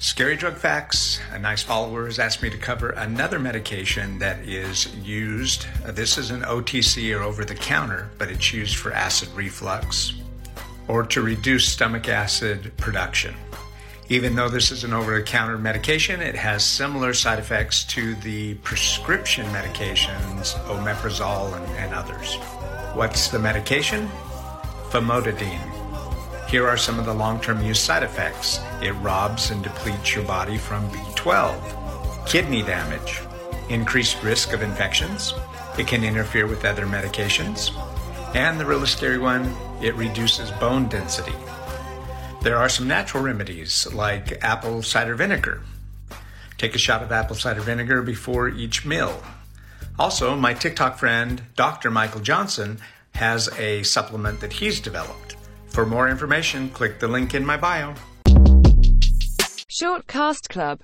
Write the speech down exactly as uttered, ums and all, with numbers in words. Scary Drug Facts, a nice follower, has asked me to cover another medication that is used. This is an O T C or over-the-counter, but it's used for acid reflux or to reduce stomach acid production. Even though this is an over-the-counter medication, it has similar side effects to the prescription medications, omeprazole and, and others. What's the medication? Famotidine. Here are some of the long-term use side effects. It robs and depletes your body from B twelve, kidney damage, increased risk of infections. It can interfere with other medications. And the really scary one, it reduces bone density. There are some natural remedies like apple cider vinegar. Take a shot of apple cider vinegar before each meal. Also, my TikTok friend, Doctor Michael Johnson, has a supplement that he's developed. For more information, click the link in my bio. Shortcast Club.